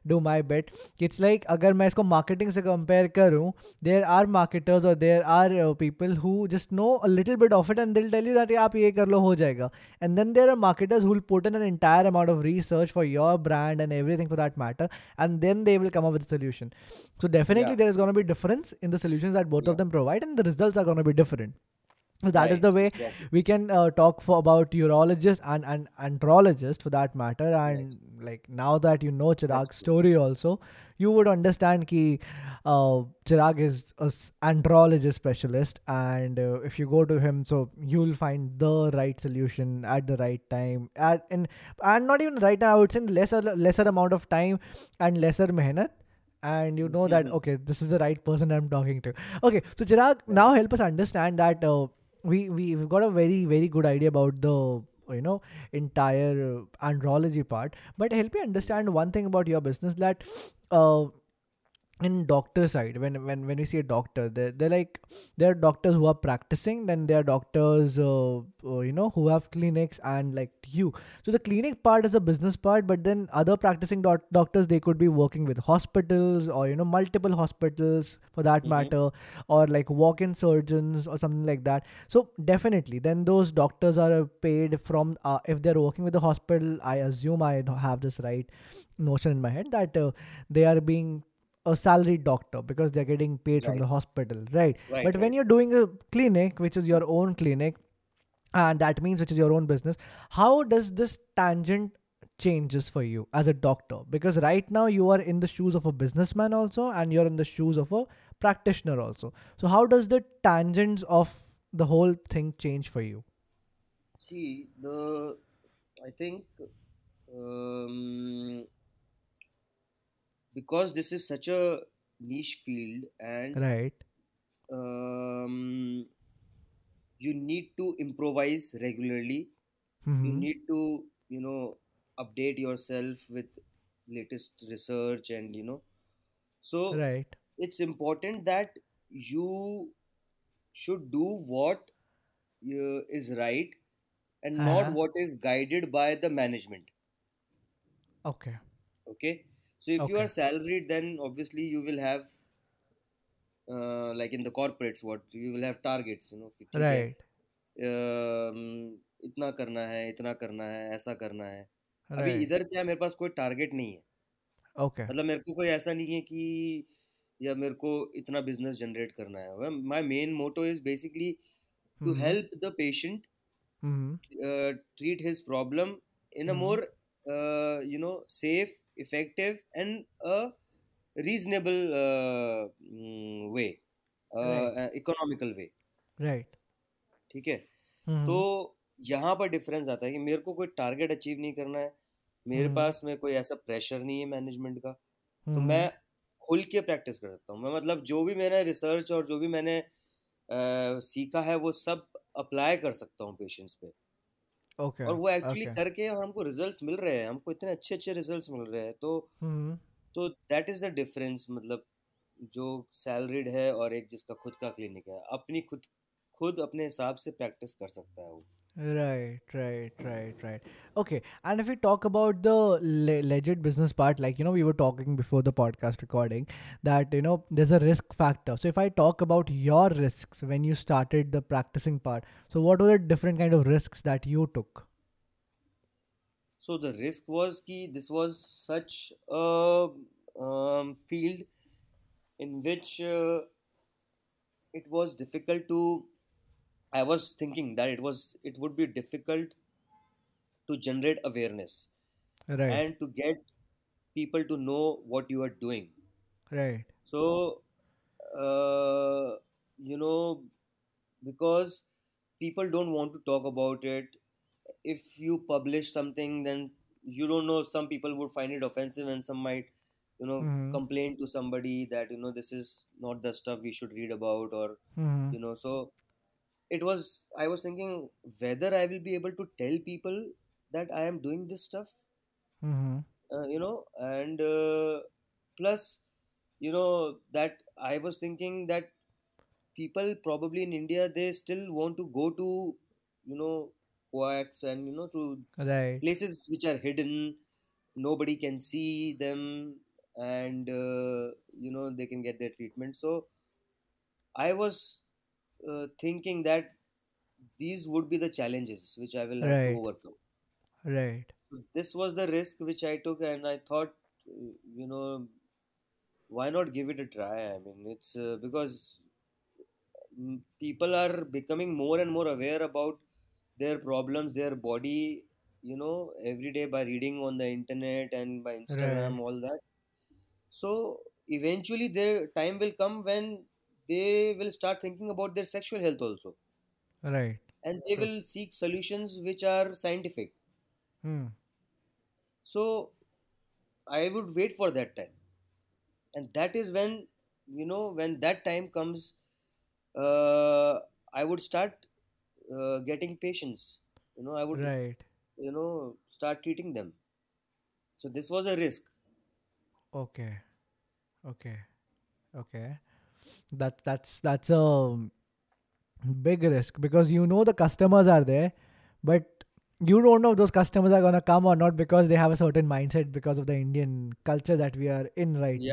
do my bit. It's like अगर मैं इसको marketing से compare करूँ, there are marketers or there are people who just know a little bit of it and they'll tell you that आप ये कर लो हो जाएगा. And then there are marketers who'll put in an entire amount of research for your brand and everything for that matter, and then they will come up with a solution. So definitely there is going to be difference in the solutions that both of them provide, and the results are going to be different. So that is the way we can talk about urologists and andrologists for that matter. And like now that you know Chirag's story also, you would understand ki Chirag is an andrologist specialist, and if you go to him, so you'll find the right solution at the right time. And not even right now, I would say lesser amount of time and lesser mehnat. And you know that, okay, this is the right person I'm talking to. Okay, so Chirag, now help us understand that we've got a very, very good idea about the, entire andrology part. But help me understand one thing about your business, that in doctor side, when we see a doctor, there are doctors who are practicing, then there are doctors, who have clinics and like you. So the clinic part is the business part, but then other practicing doctors, they could be working with hospitals or, multiple hospitals for that matter, or like walk-in surgeons or something like that. So definitely then those doctors are paid from, if they're working with the hospital, I assume I have this right notion in my head that they are being a salaried doctor because they're getting paid from the hospital, right? But when you're doing a clinic, which is your own clinic, and that means which is your own business, how does this tangent changes for you as a doctor? Because right now you are in the shoes of a businessman also, and you're in the shoes of a practitioner also. So how does the tangents of the whole thing change for you? See, I think because this is such a niche field and you need to improvise regularly. Mm-hmm. You need to, you know, update yourself with latest research and, you know, so it's important that you should do what is right and not what is guided by the management. Okay. So if you are salaried, then obviously you will have, like in the corporates, what you will have targets, you know. इतना करना है, इतना करना है, ऐसा करना है. अभी इधर क्या मेरे पास कोई टारगेट नहीं है. मतलब मेरे को कोई ऐसा नहीं है कि या मेरे को इतना बिजनेस जनरेट करना है. My main motto is basically to help the patient treat his problem in a more you know safe, effective and a reasonable way, economical way. ठीक है. तो यहाँ पर डिफरेंस आता है कि मेरे को कोई टारगेट अचीव नहीं करना है, मेरे पास में कोई ऐसा प्रेशर नहीं है मैनेजमेंट का, तो मैं खुल के प्रैक्टिस कर सकता हूँ. मैं मतलब जो भी मेरा रिसर्च और जो भी मैंने सीखा है वो सब अप्लाई कर सकता हूँ पेशेंट्स पे. और वो एक्चुअली करके और हमको रिजल्ट्स मिल रहे हैं, हमको इतने अच्छे अच्छे रिजल्ट्स मिल रहे हैं. तो दैट इज द डिफरेंस, मतलब जो सैलरीड है और एक जिसका खुद का क्लिनिक है, अपनी खुद अपने हिसाब से प्रैक्टिस कर सकता है वो. Right. Okay, and if we talk about the legit business part, like, you know, we were talking before the podcast recording that, you know, there's a risk factor. So if I talk about your risks when you started the practicing part, so what were the different kind of risks that you took? So the risk was that this was such a field in which it was difficult to, I was thinking that it would be difficult to generate awareness and to get people to know what you are doing. So, you know, because people don't want to talk about it. If you publish something, then you don't know, some people would find it offensive and some might, you know, complain to somebody that, you know, this is not the stuff we should read about or, you know, so... I was thinking whether I will be able to tell people that I am doing this stuff, you know, and plus, you know, that I was thinking that people probably in India, they still want to go to, you know, coax and, you know, to places which are hidden, nobody can see them and, you know, they can get their treatment. So I was... thinking that these would be the challenges which I will have to overcome. This was the risk which I took, and I thought, you know, why not give it a try? I mean, it's because people are becoming more and more aware about their problems, their body, you know, every day by reading on the internet and by Instagram, all that. So eventually their time will come when they will start thinking about their sexual health also. And they will seek solutions which are scientific. So, I would wait for that time. And that is when, you know, when that time comes, I would start getting patients. You know, I would, you know, start treating them. So, this was a risk. Okay. That's a big risk because you know the customers are there, but you don't know if those customers are gonna come or not because they have a certain mindset because of the Indian culture that we are in right now.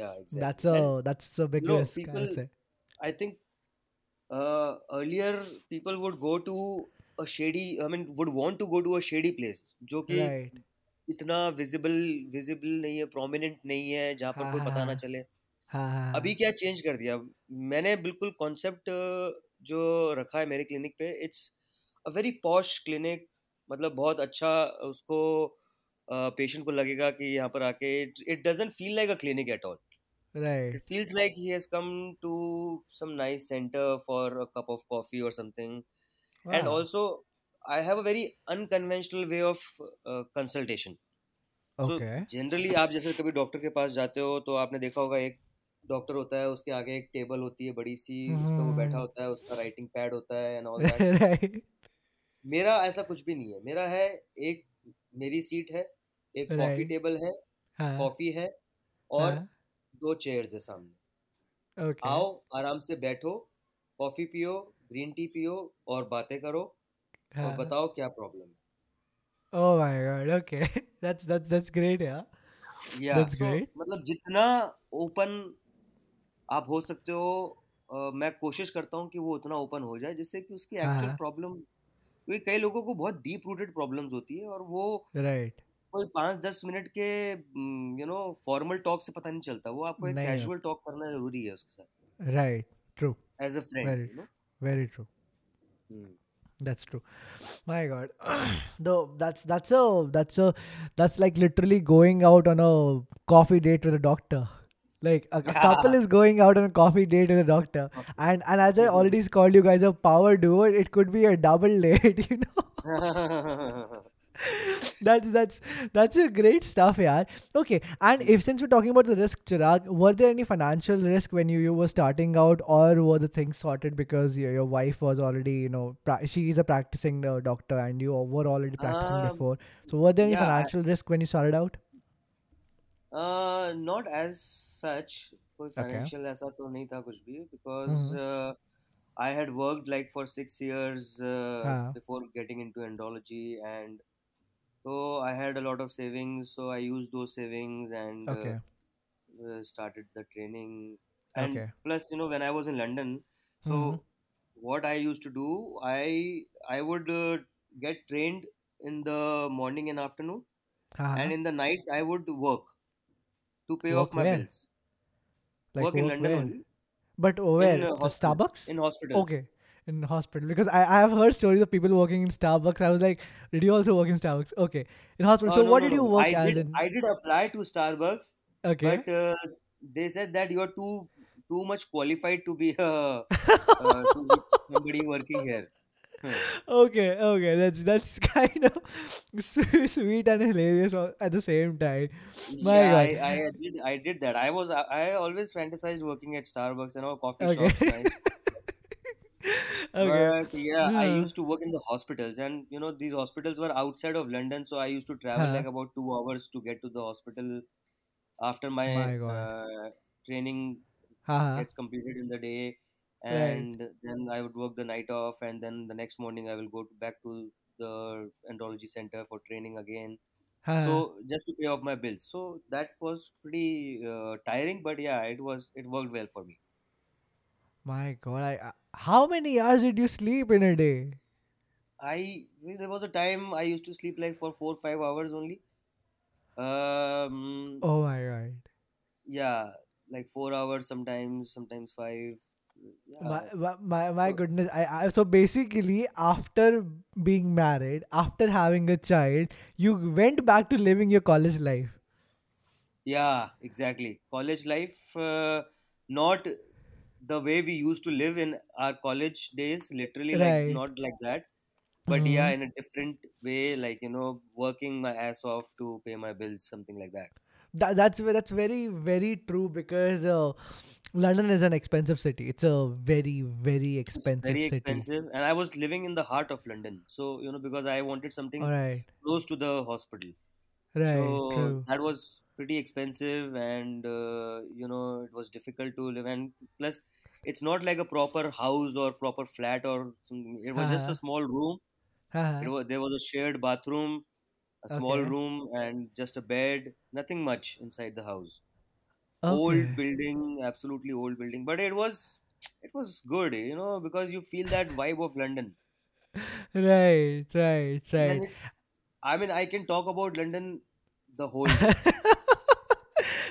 Exactly. That's a big risk. People, I would say. I think earlier people would go to a shady. I mean, would want to go to a shady place, जो कि इतना visible नहीं है, prominent नहीं है, जहाँ पर कोई पता ना चले. अभी क्या चेंज कर दिया मैंने बिल्कुल कॉन्सेप्ट जो रखा है मेरे क्लिनिक पे. It's a very posh clinic, मतलब बहुत अच्छा उसको पेशेंट को लगेगा कि यहाँ पर आके it doesn't feel like a clinic at all. It Right. feels like he has come to some nice center for a cup of coffee or something. And Ah. also, I have a very unconventional way of consultation. So Okay. Generally आप जैसे कभी doctor के पास जाते हो तो आपने देखा होगा एक डॉक्टर होता है, उसके आगे एक टेबल होती है बड़ी सी, उस पर वो बैठा होता है, उसका राइटिंग पैड होता है एंड ऑल दैट। Right. मेरा ऐसा कुछ भी नहीं है। मेरा है एक, मेरी सीट है, एक कॉफी Right. टेबल है, हाँ कॉफी है और हाँ 2 चेयर्स है सामने। Okay. आओ, आराम से बैठो, कॉफी पियो, ग्रीन टी पियो और बातें करो और हाँ. बताओ क्या problem Oh my god. Okay. That's great. Yeah. है। या That's सो great. मतलब जितना ओपन आप हो सकते हो, मैं कोशिश करता हूँ कि वो उतना ओपन हो जाए जिससे कि उसकी एक्चुअल हाँ प्रॉब्लम, क्योंकि कई लोगों को बहुत डीप रूटेड प्रॉब्लम्स होती है और वो Right. कोई 5-10 मिनट के फॉर्मल टॉक से पता नहीं चलता। वो आपको एक नहीं कैजुअल टॉक करना जरूरी है उसके साथ Right. True. As a friend Very true. Very true. Hmm That's true. My God, though that's like literally going out on a coffee date with a doctor. Like a couple is going out on a coffee date with a doctor, and as I already called you guys a power duo, it could be a double date. that's that's that's a great stuff, yaar. Okay, and if since we're talking about the risk, Chirag, were there any financial risk when you were starting out, or were the things sorted because your wife was already she is a practicing doctor and you were already practicing um, before? So were there any yeah financial risk when you started out? Not as such, कोई Okay. Financial ऐसा तो नहीं था कुछ भी, because Mm-hmm. I had worked like for 6 years हाँ before getting into andrology, and so I had a lot of savings, so I used those savings and Okay. Started the training. And Okay. plus, when I was in London, so Mm-hmm. what I used to do, I would get trained in the morning and afternoon, and Haha. in the nights I would work to pay off Work my well. bills. Like Work in work London well. only, But in where? The hospitals, Starbucks? in hospitals. Okay. In hospital. Because I have heard stories of people working in Starbucks. I was like, did you also work in Starbucks? Okay. In hospital. So No, what no, did you no. work I as did. in? I did apply to Starbucks, Okay. but they said that you are too much qualified to be to be somebody working here. Hmm. Okay. That's kind of sweet and hilarious at the same time. My Yeah, God. I did that. I always fantasized working at Starbucks and coffee Okay. shops, nice. Okay. But yeah, I Yeah. used to work in the hospitals, and these hospitals were outside of London, so I used to travel like Huh. about 2 hours to get to the hospital after my My God. Training Haha. gets completed in the day, Right. and then I would work the night off, and then the next morning I will go back to the andrology center for training again. Haha. So just to pay off my bills. So that was pretty tiring, but yeah, it worked well for me. My God. How many hours did you sleep in a day? There was a time I used to sleep like for 4-5 hours only. Um, Oh my God. Yeah, like 4 hours sometimes 5. My, Yeah. my So goodness. So basically, after being married, after having a child, you went back to living your college life. yeah, exactly. College life, not the way we used to live in our college days, literally like Right. not like that, but yeah, hmm in a different way, like working my ass off to pay my bills, something like that. That's very very true because London is an expensive city. It's a very very It's expensive very city. expensive, and I was living in the heart of London, so because I wanted All something right, close to the hospital. right, So true. that was pretty expensive, and it was difficult to live. And plus, it's not like a proper house or proper flat or something. It was just a Haha, small room. haha. There was a shared bathroom, a small Okay, room, and just a bed. Nothing much inside the house. Old okay. building, absolutely old building. But it was good, because you feel that vibe of London. Right, right, And right. I mean, I can talk about London the whole day.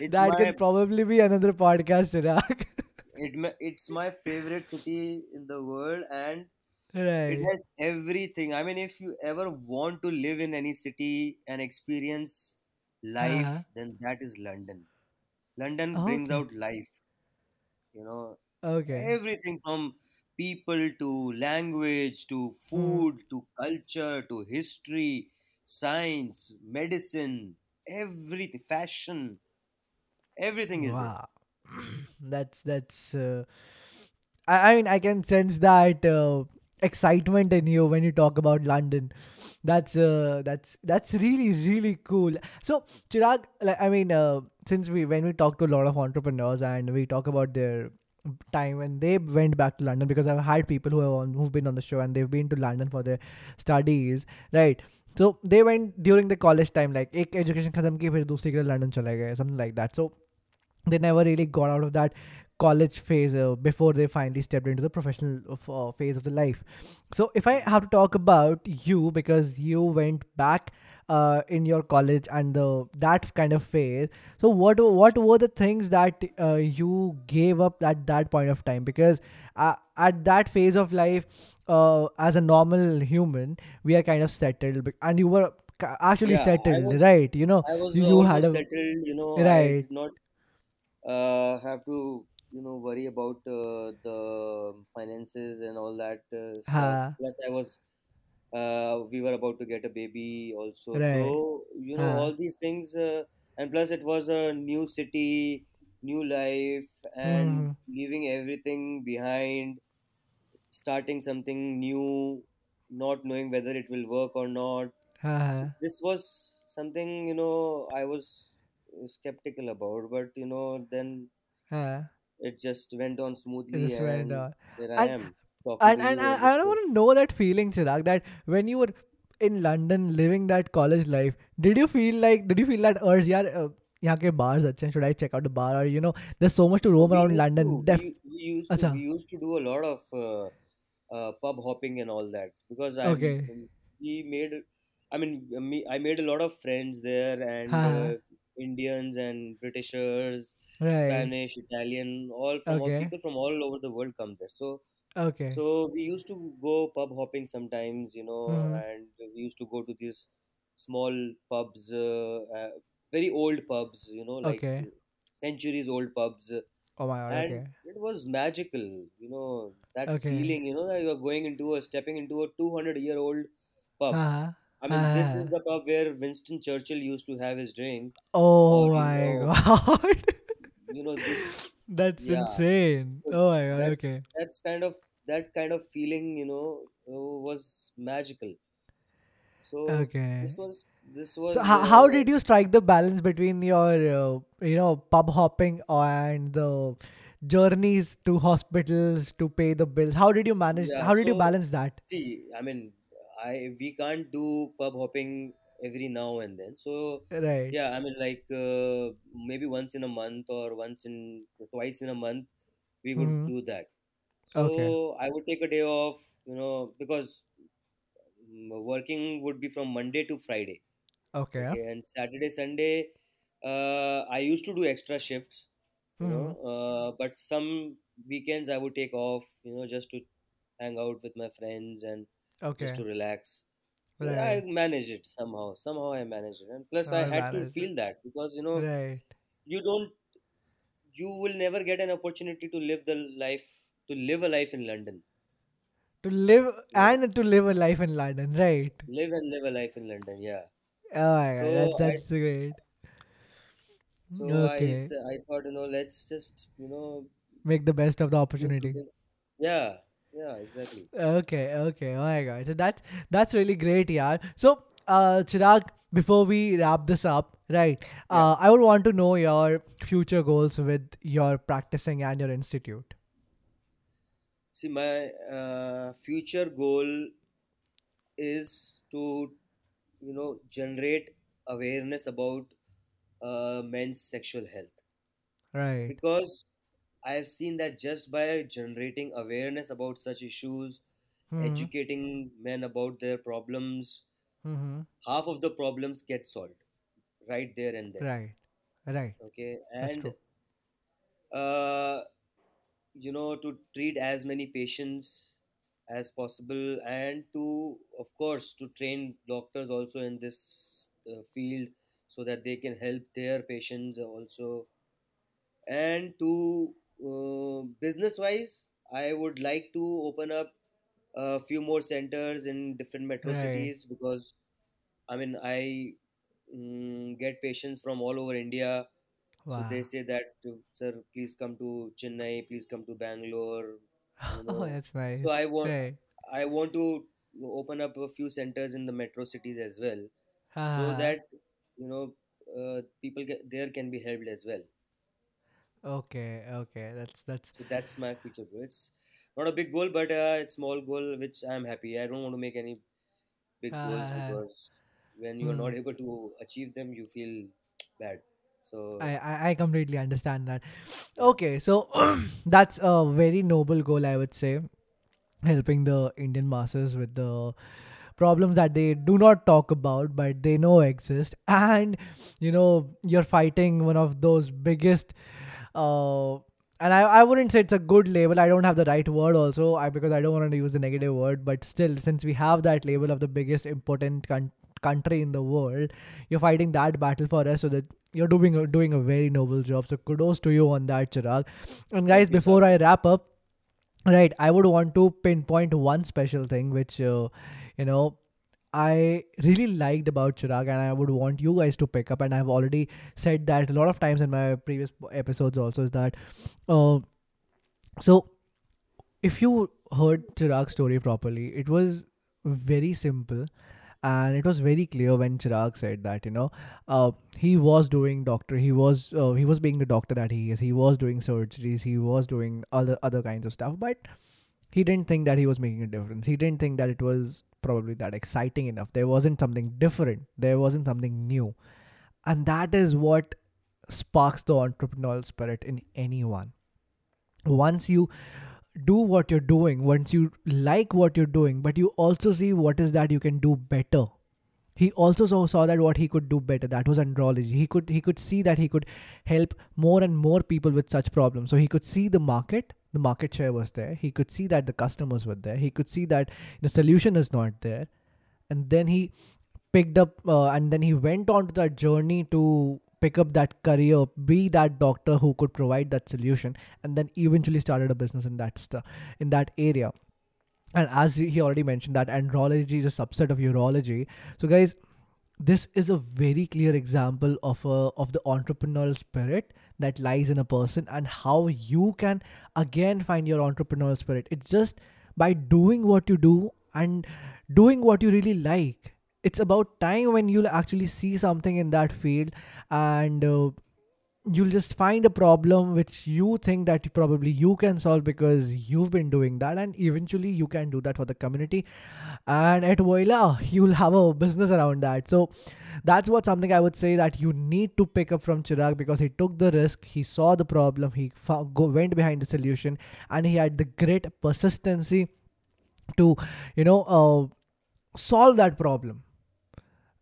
It's That can my probably be another podcast, Chirag. It's my favorite city in the world, and it Right. has everything. I mean, if you ever want to live in any city and experience life, Uh-huh. then that is London. London brings Okay. out life, you know, Okay. everything from people to language to Mm. food to culture to history, science, medicine, everything, fashion, everything is there. Wow. That's. I mean, I can sense that excitement in you when you talk about London. That's really cool. So Chirag, I mean, since we when we talk to a lot of entrepreneurs and we talk about their time when they went back to London, because I've had people who've been on the show and they've been to London for their studies, right? So they went during the college time, like एक education खत्म की फिर दूसरी के लिए London चले गए, something like that. So they never really got out of that college phase before they finally stepped into the professional phase of the life. So if I have to talk about you, because you went back in your college and that kind of phase, so what were the things that you gave up at that point of time? Because at that phase of life, as a normal human, we are kind of settled, and you were actually Yeah, I settled, was right? I was You had almost a settled. I right. did not have to worry about the finances and all that stuff. Ha, Plus, I was we were about to get a baby also, right. so Ha, all these things, and plus it was a new city, new life, and hmm. leaving everything behind, starting something new, not knowing whether it will work or not. Ha, This was something I was skeptical about, but then ha. it just went on It smoothly, just went and on. here I And am talking to you on this I show. want to know that feeling, Chirag, that when you were in London living that college life, did you feel that urge, yaar, यहाँ के bars अच्छे हैं, should I check out the bar? Or there's so much to roam We around used London. to Def, we, we used to we अच्छा, used to do a lot of pub hopping and all that, because okay, we made I mean me I made a lot of friends there, and हाँ, Indians and Britishers, right, Spanish, Italian, okay, people from all over the world come there. So okay, we used to go pub hopping sometimes, hmm, and we used to go to these small pubs, very old pubs, like okay, centuries old pubs, oh my god, and okay, it was magical, that okay, feeling, that you are stepping into a 200-year-old pub. हाँ, I mean, this is हाँ, the pub where Winston Churchill used to have his drink, oh or my god, this, that's yeah. insane, So oh my god, that's okay. that's kind of that kind of feeling, was magical. So Okay. this was So how did you strike the balance between your pub hopping and the journeys to hospitals to pay the bills? How did you So balance that? see, I mean, I we can't do pub hopping every now and then. So Right. yeah, I mean, like maybe once in a month or twice in a month we would Hmm. do that. Okay. So I would take a day off, because working would be from Monday to Friday. Okay. Okay, and Saturday, Sunday, I used to do extra shifts, Hmm. But some weekends I would take off, just to hang out with my friends and just to Okay. relax. So I Right. manage it somehow. Somehow I manage it, and plus I I had to managed it. feel that, because Right. you don't, you will never get an opportunity to live a life in London. You know, To live a life in London. Right. Live a life in London. Yeah. Oh my god, So I that's great. So I, Okay. s- I thought, let's just, Make the best of the do opportunity. something. Yeah, yeah, exactly. Okay. Oh my god. So that's really great, yeah. So Chirag, before we wrap this up, right? Yeah. I would want to know your future goals with your practicing and your institute. See, my future goal is to, generate awareness about men's sexual health, Right. because I have seen that just by generating awareness about such issues, Mm-hmm. educating men about their problems, Mm-hmm. half of the problems get solved right there and then. Right. Right. Okay, That's and true. uh, to treat as many patients as possible, and to, of course, to train doctors also in this field, so that they can help their patients also. And to business wise, I would like to open up a few more centers in different metro cities, because I mean, I get patients from all over India. Wow. So they say that, sir, please come to Chennai, please come to Bangalore. You know. Oh, that's nice. So I want to open up a few centers in the metro cities as well, so that, you know, people there can be helped as well. Okay, that's my future goal. It's not a big goal, but it's small goal which I'm happy. I don't want to make any big goals, because when you are not able to achieve them, you feel bad. So I completely understand that. Okay, so that's a very noble goal, I would say, helping the Indian masses with the problems that they do not talk about but they know exist. And you know, you're fighting one of those biggest and I wouldn't say it's a good label, I don't have the right word also, because I don't want to use the negative word, but still, since we have that label of the biggest important country in the world, you're fighting that battle for us, so that you're doing a very noble job. So kudos to you on that, Chirag. And guys, before I wrap up, right, I would want to pinpoint one special thing which you know, I really liked about Chirag, and I would want you guys to pick up, and I've already said that a lot of times in my previous episodes also, is that so if you heard Chirag's story properly, it was very simple and it was very clear when Chirag said that, you know, he was doing doctor, he was being the doctor that he is, he was doing surgeries, he was doing other kinds of stuff, but he didn't think that he was making a difference. He didn't think that it was probably that exciting enough. There wasn't something different. There wasn't something new. And that is what sparks the entrepreneurial spirit in anyone. Once you do what you're doing, once you like what you're doing, but you also see what is that you can do better. He also saw that what he could do better, that was andrology. He could see that he could help more and more people with such problems. So he could see the market share was there. He could see that the customers were there. He could see that the solution is not there. And then he picked up and then he went on to that journey to pick up that career, be that doctor who could provide that solution, and then eventually started a business in that area. And as he already mentioned, that andrology is a subset of urology. So guys, this is a very clear example of the entrepreneurial spirit that lies in a person, and how you can again find your entrepreneurial spirit. It's just by doing what you do and doing what you really like. It's about time when you'll actually see something in that field, and you'll just find a problem which you think that probably you can solve because you've been doing that, and eventually you can do that for the community, and at voila, you'll have a business around that. So that's what something I would say that you need to pick up from Chirag, because he took the risk, he saw the problem, he went behind the solution, and he had the great persistency to, you know, solve that problem.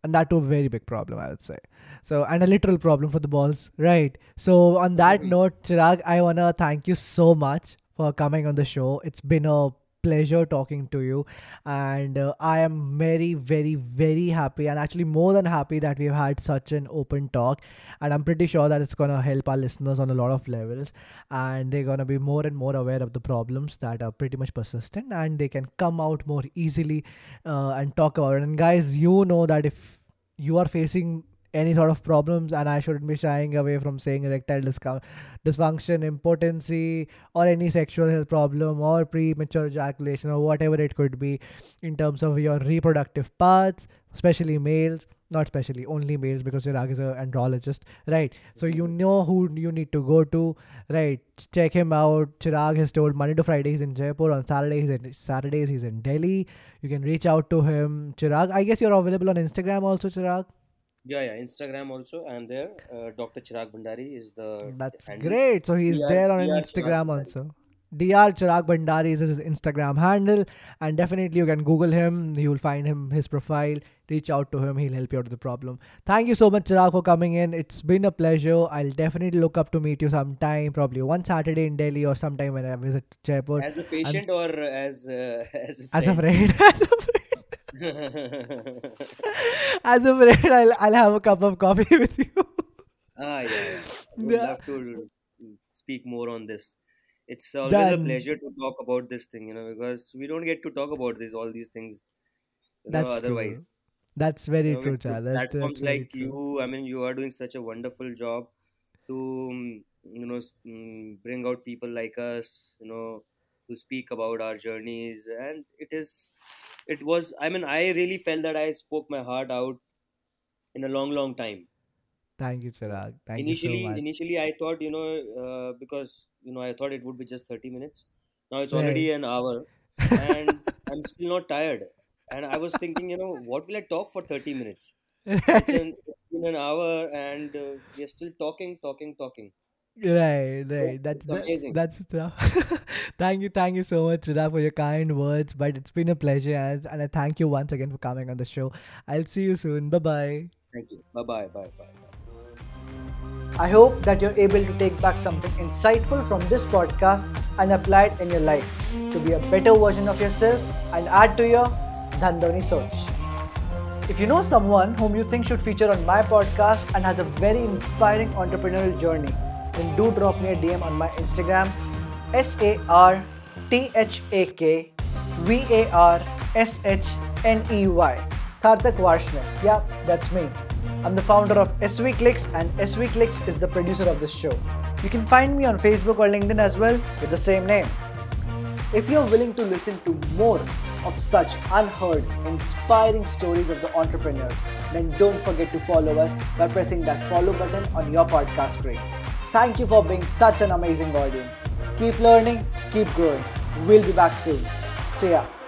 And that too, a very big problem, I would say. So, and a literal problem for the balls, right? So, on that note, Chirag, I want to thank you so much for coming on the show. It's been a pleasure talking to you. And I am very, very, very happy, and actually more than happy, that we've had such an open talk. And I'm pretty sure that it's going to help our listeners on a lot of levels. And they're going to be more and more aware of the problems that are pretty much persistent, and they can come out more easily and talk about it. And guys, you know that if you are facing any sort of problems, and I shouldn't be shying away from saying erectile dysfunction, impotency, or any sexual health problem, or premature ejaculation, or whatever it could be in terms of your reproductive parts, especially males, not especially, only males, because Chirag is an andrologist, right? So you know who you need to go to, right? Check him out. Chirag has told Monday to Friday he's in Jaipur, on Saturdays he's in Delhi. You can reach out to him. Chirag, I guess you're available on Instagram also, Chirag? Yeah, Instagram also, I'm there. Dr. Chirag Bhandari is the... That's handle. Great. So he's there on Instagram also. Dr. Chirag Bhandari is his Instagram handle, and definitely you can Google him. You'll find him, his profile. Reach out to him. He'll help you out with the problem. Thank you so much, Chirag, for coming in. It's been a pleasure. I'll definitely look up to meet you sometime, probably one Saturday in Delhi, or sometime when I visit Jaipur. As a patient, or as a friend? As a friend. As a friend. As a friend, I'll have a cup of coffee with you. Yeah. I would love to speak more on this. It's always a pleasure to talk about this thing, you know, because we don't get to talk about this, all these things, otherwise. True. That's very true, Chad. Platforms like you, I mean, you are doing such a wonderful job to, you know, bring out people like us, you know, to speak about our journeys. And it was, I mean, I really felt that I spoke my heart out in a long, long time. Thank you, Chirag. Thank you so much. Initially, I thought, you know, because, you know, I thought it would be just 30 minutes. Now it's already an hour and I'm still not tired. And I was thinking, you know, what will I talk for 30 minutes? It's been an hour and we're still talking. Right. That's amazing. Thank you so much, Chirag, for your kind words. But it's been a pleasure. And I thank you once again for coming on the show. I'll see you soon. Bye-bye. Thank you. Bye-bye. I hope that you're able to take back something insightful from this podcast and apply it in your life to be a better version of yourself and add to your Dhandho Ni Soch. If you know someone whom you think should feature on my podcast and has a very inspiring entrepreneurial journey, then do drop me a DM on my Instagram, SarthakVarshny. Sartagh Varshney. Yeah, that's me. I'm the founder of SV Clicks and SV Clicks is the producer of this show. You can find me on Facebook or LinkedIn as well with the same name. If you're willing to listen to more of such unheard, inspiring stories of the entrepreneurs, then don't forget to follow us by pressing that follow button on your podcast screen. Thank you for being such an amazing audience. Keep learning, keep growing. We'll be back soon. See ya.